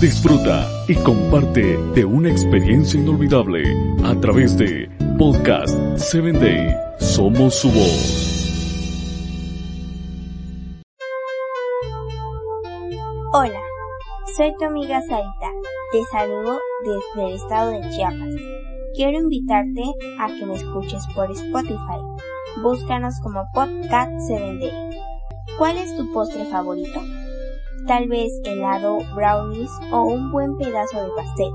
Disfruta y comparte de una experiencia inolvidable a través de Podcast 7 Day. Somos su voz. Hola, soy tu amiga Sarita. Te saludo desde el estado de Chiapas. Quiero invitarte a que me escuches por Spotify. Búscanos como Podcast 7 Day. ¿Cuál es tu postre favorito? Tal vez helado, brownies o un buen pedazo de pastel.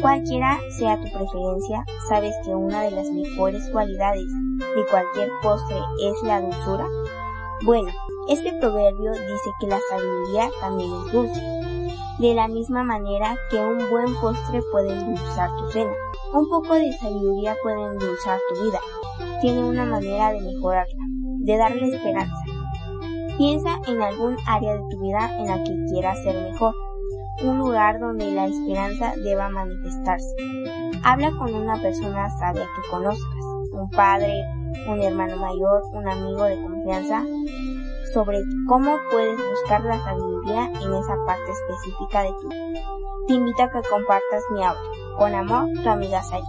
Cualquiera sea tu preferencia, ¿sabes que una de las mejores cualidades de cualquier postre es la dulzura? Bueno, este proverbio dice que la sabiduría también es dulce, de la misma manera que un buen postre puede endulzar tu cena. Un poco de sabiduría puede endulzar tu vida. Tiene una manera de mejorarla, de darle esperanza. Piensa en algún área de tu vida en la que quieras ser mejor, un lugar donde la esperanza deba manifestarse. Habla con una persona sabia que conozcas, un padre, un hermano mayor, un amigo de confianza, sobre cómo puedes buscar la sabiduría en esa parte específica de tu vida. Te invito a que compartas mi audio. Con amor, tu amiga Sarita.